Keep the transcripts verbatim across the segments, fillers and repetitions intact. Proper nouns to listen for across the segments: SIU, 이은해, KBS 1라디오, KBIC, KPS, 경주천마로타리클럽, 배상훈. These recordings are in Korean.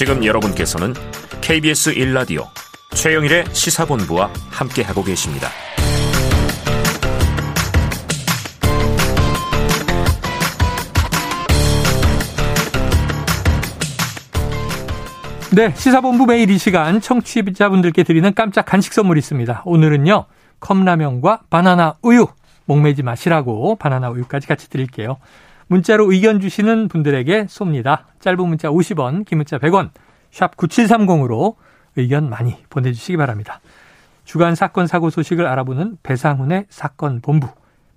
지금 여러분께서는 케이비에스 일 라디오 최영일의 시사본부와 함께하고 계십니다. 네, 시사본부 매일 이 시간 청취자분들께 드리는 깜짝 간식 선물이 있습니다. 오늘은요, 컵라면과 바나나 우유, 목매지 마시라고 바나나 우유까지 같이 드릴게요. 문자로 의견 주시는 분들에게 쏩니다. 짧은 문자 오십 원, 긴 문자 백 원, 샵 구칠삼공으로 의견 많이 보내주시기 바랍니다. 주간 사건 사고 소식을 알아보는 배상훈의 사건 본부,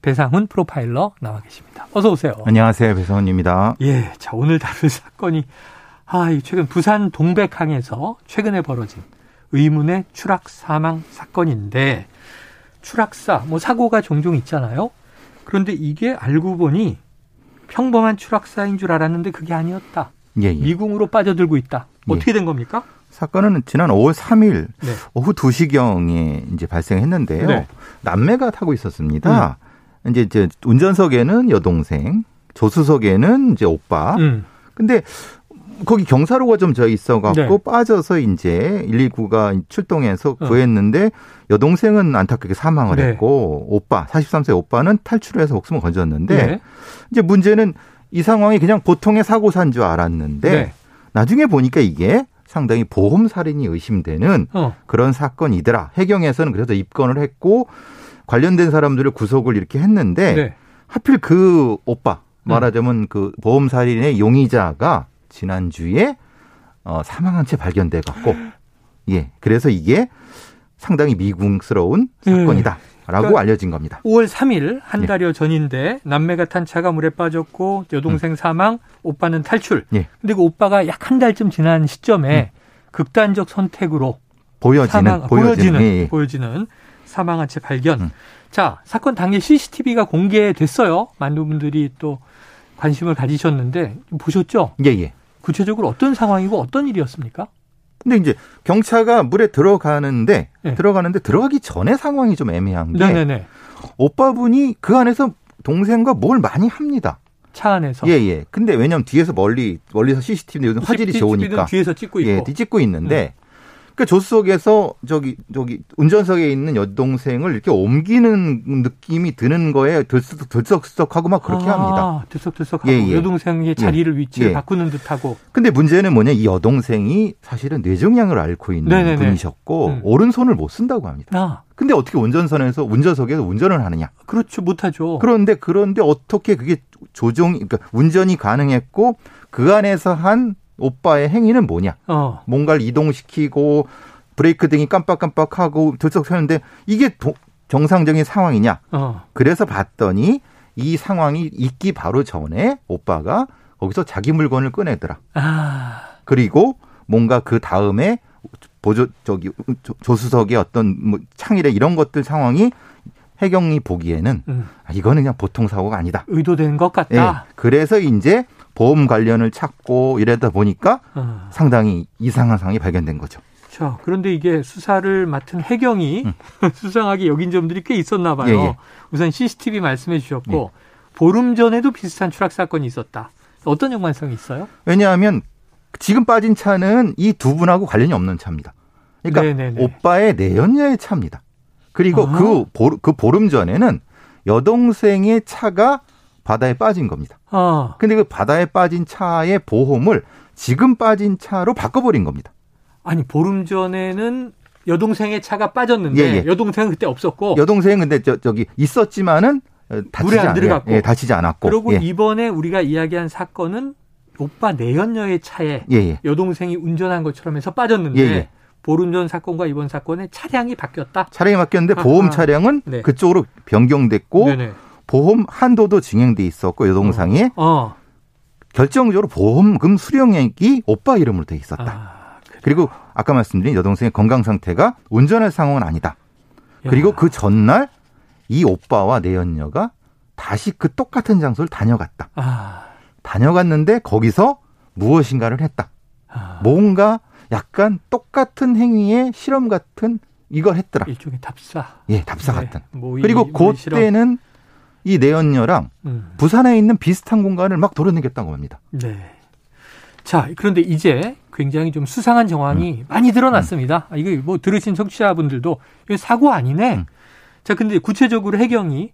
배상훈 프로파일러 나와 계십니다. 어서 오세요. 안녕하세요, 배상훈입니다. 예, 자, 오늘 다룰 사건이 아, 최근 부산 동백항에서 최근에 벌어진 의문의 추락 사망 사건인데, 추락사, 뭐 사고가 종종 있잖아요. 그런데 이게 알고 보니 평범한 추락사인 줄 알았는데 그게 아니었다. 예, 예. 미궁으로 빠져들고 있다. 어떻게 예. 된 겁니까? 사건은 지난 오월 삼일 네. 오후 두 시경에 이제 발생했는데요. 네. 남매가 타고 있었습니다. 음. 이제, 이제 운전석에는 여동생, 조수석에는 이제 오빠. 음. 근데 거기 경사로가 좀 져 있어갖고 네. 빠져서 이제 일일구가 출동해서 구했는데 어. 여동생은 안타깝게 사망을 네. 했고 오빠, 사십삼 세 오빠는 탈출을 해서 목숨을 건졌는데 네. 이제 문제는 이 상황이 그냥 보통의 사고사인 줄 알았는데 네. 나중에 보니까 이게 상당히 보험살인이 의심되는 어. 그런 사건이더라. 해경에서는 그래서 입건을 했고 관련된 사람들을 구속을 이렇게 했는데 네. 하필 그 오빠, 말하자면 음. 그 보험살인의 용의자가 지난주에 어, 사망한 채 발견돼 갖고 예, 그래서 이게 상당히 미궁스러운 사건이다라고 음, 그러니까 알려진 겁니다. 오월 삼일 한 달여 예. 전인데 남매가 탄 차가 물에 빠졌고 여동생 음. 사망, 오빠는 탈출. 예. 근데 그 오빠가 약 한 달쯤 지난 시점에 음. 극단적 선택으로 보여지는 사망, 보여지는 보여지는, 예, 예. 보여지는 사망한 채 발견. 음. 자, 사건 당일 씨씨티비가 공개됐어요. 많은 분들이 또 관심을 가지셨는데 보셨죠? 예, 예. 구체적으로 어떤 상황이고 어떤 일이었습니까? 근데 이제 경차가 물에 들어가는데 예. 들어가는데 들어가기 전에 상황이 좀 애매한 게 네네네. 오빠분이 그 안에서 동생과 뭘 많이 합니다. 차 안에서. 예, 예. 근데 왜냐면 뒤에서 멀리 멀리서 씨씨티비 요즘 화질이 좋으니까 뒤에서 찍고 있고. 예, 찍고 있는데 음. 그 조수석에서 저기 저기 운전석에 있는 여동생을 이렇게 옮기는 느낌이 드는 거에 들썩 들썩하고 막 그렇게 아, 합니다. 들썩들썩하고 예, 예. 여동생의 자리를 예. 위치를 예. 바꾸는 듯하고. 근데 문제는 뭐냐, 이 여동생이 사실은 뇌종양을 앓고 있는 네네네. 분이셨고 음. 오른손을 못 쓴다고 합니다. 아. 근데 어떻게 운전선에서 운전석에서 운전을 하느냐? 그렇죠, 못하죠. 그런데 그런데 어떻게 그게 조종, 그러니까 운전이 가능했고 그 안에서 한 오빠의 행위는 뭐냐? 어. 뭔가를 이동시키고 브레이크 등이 깜빡깜빡하고 들썩서는데 이게 도, 정상적인 상황이냐? 어. 그래서 봤더니 이 상황이 있기 바로 전에 오빠가 거기서 자기 물건을 꺼내더라. 아. 그리고 뭔가 그 다음에 보조 저기 조, 조수석의 어떤 뭐 창의래 이런 것들 상황이 해경이 보기에는 음. 아, 이거는 그냥 보통 사고가 아니다. 의도된 것 같다. 네. 그래서 이제 보험 관련을 찾고 이러다 보니까 어. 상당히 이상한 상황이 발견된 거죠. 자, 그런데 이게 수사를 맡은 해경이 음. 수상하게 여긴 점들이 꽤 있었나 봐요. 예, 예. 우선 씨씨티비 말씀해 주셨고 예. 보름 전에도 비슷한 추락 사건이 있었다. 어떤 연관성이 있어요? 왜냐하면 지금 빠진 차는 이 두 분하고 관련이 없는 차입니다. 그러니까 네네네. 오빠의 내연녀의 차입니다. 그리고 아. 그, 보름, 그 보름 전에는 여동생의 차가 바다에 빠진 겁니다. 어. 근데 그 바다에 빠진 차의 보험을 지금 빠진 차로 바꿔버린 겁니다. 아니, 보름 전에는 여동생의 차가 빠졌는데 예, 예. 여동생은 그때 없었고. 여동생은 근데 저, 저기 있었지만은 다치지, 안 들어갔고. 예, 다치지 않았고. 그리고 예. 이번에 우리가 이야기한 사건은 오빠 내연녀의 차에 예, 예. 여동생이 운전한 것처럼 해서 빠졌는데 예, 예. 보름 전 사건과 이번 사건의 차량이 바뀌었다. 차량이 바뀌었는데 아하. 보험 차량은 네. 그쪽으로 변경됐고. 네네. 보험 한도도 증행돼 있었고 여동생이 어, 어. 결정적으로 보험금 수령액이 오빠 이름으로 돼 있었다. 아, 그리고 아까 말씀드린 여동생의 건강 상태가 운전할 상황은 아니다. 야. 그리고 그 전날 이 오빠와 내연녀가 다시 그 똑같은 장소를 다녀갔다. 아. 다녀갔는데 거기서 무엇인가를 했다. 아. 뭔가 약간 똑같은 행위의 실험 같은 이걸 했더라. 일종의 답사. 예, 답사 네. 같은. 모의, 그리고 그때는 이 내연녀랑 음. 부산에 있는 비슷한 공간을 막 돌아다녔다고 합니다. 네. 자, 그런데 이제 굉장히 좀 수상한 정황이 음. 많이 드러났습니다. 음. 아, 이거 뭐 들으신 청취자분들도 이거 사고 아니네. 음. 자, 근데 구체적으로 해경이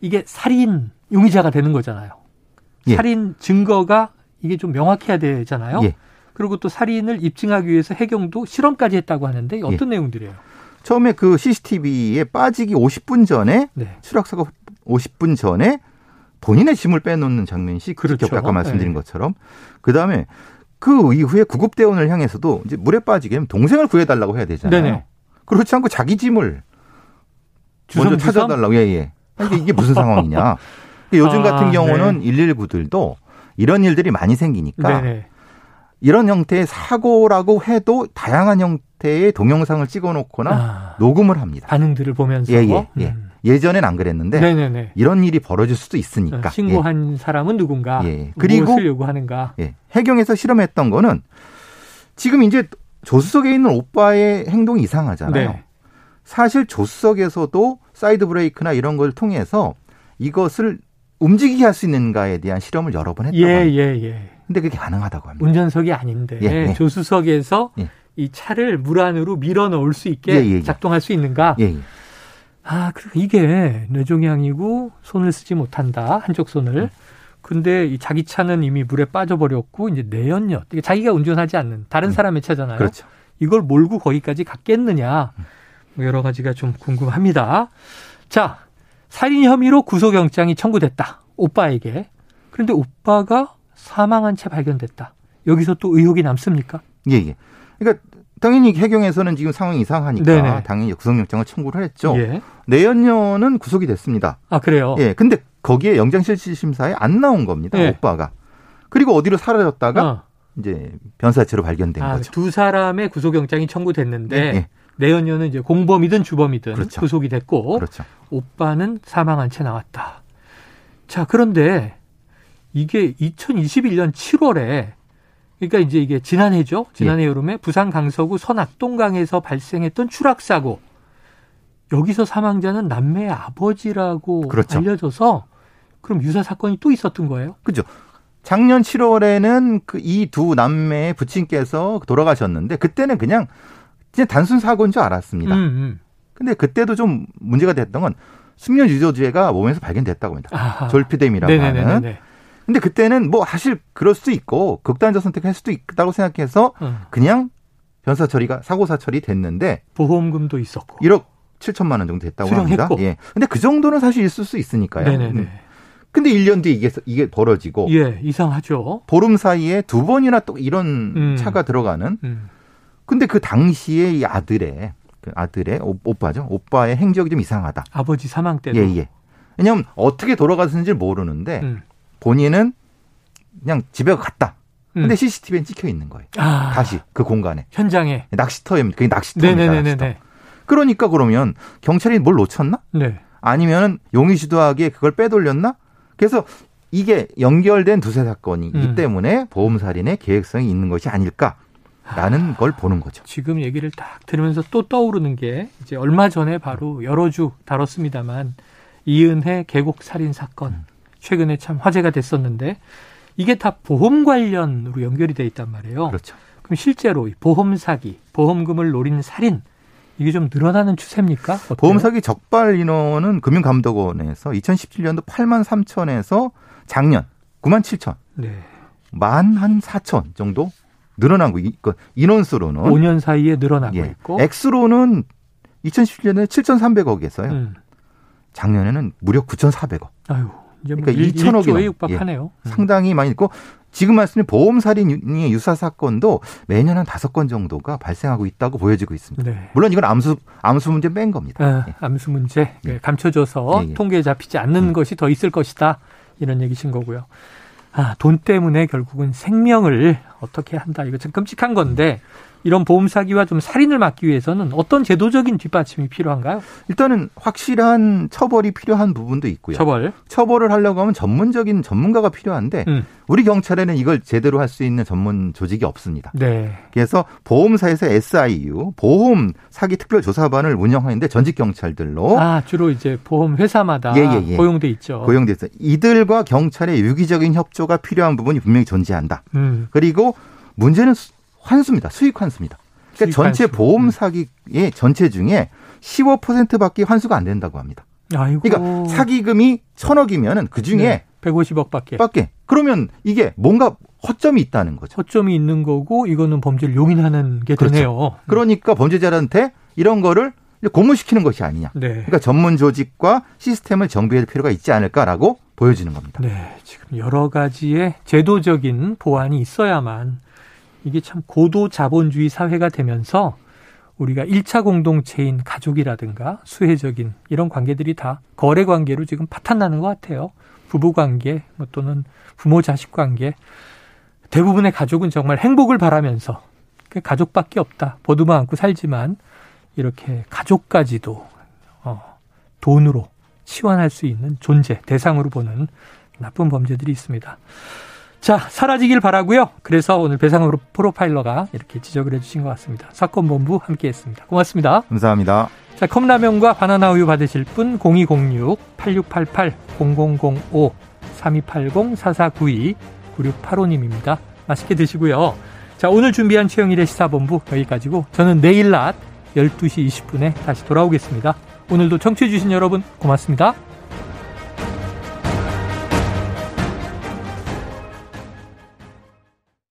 이게 살인 용의자가 되는 거잖아요. 예. 살인 증거가 이게 좀 명확해야 되잖아요. 예. 그리고 또 살인을 입증하기 위해서 해경도 실험까지 했다고 하는데 어떤 예. 내용들이에요? 처음에 그 씨씨티비에 빠지기 오십 분 전에 네. 추락사고 오십 분 전에 본인의 짐을 빼놓는 장면이 그렇죠. 직접 아까 말씀드린 네. 것처럼. 그다음에 그 이후에 구급대원을 향해서도 이제 물에 빠지게 하면 동생을 구해달라고 해야 되잖아요. 네네. 그렇지 않고 자기 짐을 주섬, 먼저 찾아달라고. 주섬? 예, 예. 이게, 이게 무슨 상황이냐. 요즘 아, 같은 경우는 네. 일일구들도 이런 일들이 많이 생기니까 네네. 이런 형태의 사고라고 해도 다양한 형태의 동영상을 찍어놓거나 아, 녹음을 합니다. 반응들을 보면서. 예, 예, 예. 음. 예전엔 안 그랬는데 네네네. 이런 일이 벌어질 수도 있으니까. 신고한 예. 사람은 누군가. 예. 그리고 무엇을 요구하는가. 예. 해경에서 실험했던 거는 지금 이제 조수석에 있는 오빠의 행동이 이상하잖아요. 네. 사실 조수석에서도 사이드 브레이크나 이런 걸 통해서 이것을 움직이게 할 수 있는가에 대한 실험을 여러 번 했다고 합니다. 예, 예, 예. 근데 그게 가능하다고 합니다. 운전석이 아닌데 예, 예. 조수석에서 예. 이 차를 물 안으로 밀어 넣을 수 있게 예, 예, 작동할 수 있는가. 예, 예. 아, 그러니까 이게 뇌종양이고 손을 쓰지 못한다. 한쪽 손을. 음. 근데 이 자기 차는 이미 물에 빠져버렸고 이제 내연녀. 자기가 운전하지 않는 다른 음. 사람의 차잖아요. 그렇죠. 이걸 몰고 거기까지 갔겠느냐. 음. 여러 가지가 좀 궁금합니다. 자, 살인 혐의로 구속영장이 청구됐다. 오빠에게. 그런데 오빠가 사망한 채 발견됐다. 여기서 또 의혹이 남습니까? 예, 예. 그러니까 당연히 해경에서는 지금 상황이 이상하니까 네네. 당연히 구속영장을 청구를 했죠. 예. 내연녀는 구속이 됐습니다. 아, 그래요? 예. 근데 거기에 영장실질심사에 안 나온 겁니다. 예. 오빠가. 그리고 어디로 사라졌다가 어. 이제 변사체로 발견된 아, 거죠. 두 사람의 구속영장이 청구됐는데 네. 예. 내연녀는 이제 공범이든 주범이든 그렇죠. 구속이 됐고 그렇죠. 오빠는 사망한 채 나왔다. 자, 그런데 이게 이천이십일 년 칠월에 그러니까 이제 이게 지난해죠. 지난해 예. 여름에 부산 강서구 선악동강에서 발생했던 추락사고. 여기서 사망자는 남매의 아버지라고 그렇죠. 알려져서 그럼 유사 사건이 또 있었던 거예요? 그렇죠. 작년 칠월에는 그 이 두 남매의 부친께서 돌아가셨는데 그때는 그냥 그냥 단순 사고인 줄 알았습니다. 음, 음. 근데 그때도 좀 문제가 됐던 건 수면 유도제가 몸에서 발견됐다고 합니다. 아하. 졸피뎀이라고 네네네네네. 하는. 근데 그때는 뭐 사실 그럴 수도 있고 극단적 선택할 수도 있다고 생각해서 음. 그냥 변사 처리가 사고사 처리 됐는데 보험금도 있었고 일억 칠천만 원 정도 됐다고 수령했고. 합니다. 예. 근데 그 정도는 사실 있을 수 있으니까요. 네네네. 음. 근데 일 년 뒤에 이게 이게 벌어지고 예, 이상하죠. 보름 사이에 두 번이나 또 이런 음. 차가 들어가는. 음. 근데 그 당시에 이 아들의 그 아들의 오, 오빠죠. 오빠의 행적이 좀 이상하다. 아버지 사망 때도. 예, 예. 왜냐면 어떻게 돌아갔는지 모르는데 음. 본인은 그냥 집에 갔다. 근데 음. 씨씨티비엔 찍혀 있는 거예요. 아, 다시 그 공간에. 현장에. 낚시터에. 그게 낚시터입니다. 낚시터. 그러니까 그러면 경찰이 뭘 놓쳤나? 네. 아니면 용의주도하기에 그걸 빼돌렸나? 그래서 이게 연결된 두세 사건이기 음. 때문에 보험살인의 계획성이 있는 것이 아닐까라는 아, 걸 보는 거죠. 지금 얘기를 딱 들으면서 또 떠오르는 게 이제 얼마 전에 바로 여러 주 다뤘습니다만 이은해 계곡살인 사건. 음. 최근에 참 화제가 됐었는데 이게 다 보험 관련으로 연결이 돼 있단 말이에요. 그렇죠. 그럼 실제로 보험 사기, 보험금을 노린 살인 이게 좀 늘어나는 추세입니까? 어때요? 보험 사기 적발 인원은 금융감독원에서 이천십칠 년도 팔만 삼천에서 작년 구만 칠천, 네. 만 한 사천 정도 늘어나고 인원수로는 오 년 사이에 늘어나고 예. 있고 액수로는 이천십칠 년에 칠천삼백억에서요. 음. 작년에는 무려 구천사백억. 아유. 그러니까 이천억이 육박하네요. 예, 상당히 많이 있고 지금 말씀드린 보험살인의 유사 사건도 매년 한 다섯 건 정도가 발생하고 있다고 보여지고 있습니다. 네. 물론 이건 암수 암수 문제 뺀 겁니다. 아, 예. 암수 문제 예. 감춰져서 예, 예. 통계에 잡히지 않는 예. 것이 더 있을 것이다 이런 얘기신 거고요. 아, 돈 때문에 결국은 생명을 어떻게 한다 이거 참 끔찍한 건데 이런 보험 사기와 좀 살인을 막기 위해서는 어떤 제도적인 뒷받침이 필요한가요? 일단은 확실한 처벌이 필요한 부분도 있고요. 처벌. 처벌을 하려고 하면 전문적인 전문가가 필요한데 음. 우리 경찰에는 이걸 제대로 할 수 있는 전문 조직이 없습니다. 네. 그래서 보험사에서 에스아이유 보험 사기 특별 조사반을 운영하는데 전직 경찰들로 아, 주로 이제 보험 회사마다 예, 예, 예. 고용돼 있죠. 고용돼 있어요. 이들과 경찰의 유기적인 협조가 필요한 부분이 분명히 존재한다. 음. 그리고 문제는 환수입니다. 수익 환수입니다. 그러니까 수익 전체 환수. 보험 사기의 전체 중에 십오 퍼센트밖에 환수가 안 된다고 합니다. 아이고. 그러니까 사기금이 천억이면 그 중에 네. 백오십억밖에. 밖에. 그러면 이게 뭔가 허점이 있다는 거죠. 허점이 있는 거고 이거는 범죄를 용인하는 게 그렇죠. 되네요. 그러니까 범죄자한테 이런 거를 고무시키는 것이 아니냐. 네. 그러니까 전문 조직과 시스템을 정비할 필요가 있지 않을까라고 보여지는 겁니다. 네, 지금 여러 가지의 제도적인 보완이 있어야만 이게 참 고도 자본주의 사회가 되면서 우리가 일 차 공동체인 가족이라든가 수혜적인 이런 관계들이 다 거래 관계로 지금 파탄나는 것 같아요. 부부 관계 또는 부모 자식 관계. 대부분의 가족은 정말 행복을 바라면서 가족밖에 없다. 보듬어 안고 살지만 이렇게 가족까지도 돈으로 치환할 수 있는 존재, 대상으로 보는 나쁜 범죄들이 있습니다. 자, 사라지길 바라고요. 그래서 오늘 배상훈 프로파일러가 이렇게 지적을 해 주신 것 같습니다. 사건본부 함께했습니다. 고맙습니다. 감사합니다. 자, 컵라면과 바나나 우유 받으실 분 공이공육 팔육팔팔 공공공오 삼이팔공 사사구이 구육팔오님입니다. 맛있게 드시고요. 자, 오늘 준비한 최영일의 시사본부 여기까지고 저는 내일 낮 열두 시 이십 분에 다시 돌아오겠습니다. 오늘도 청취해 주신 여러분 고맙습니다.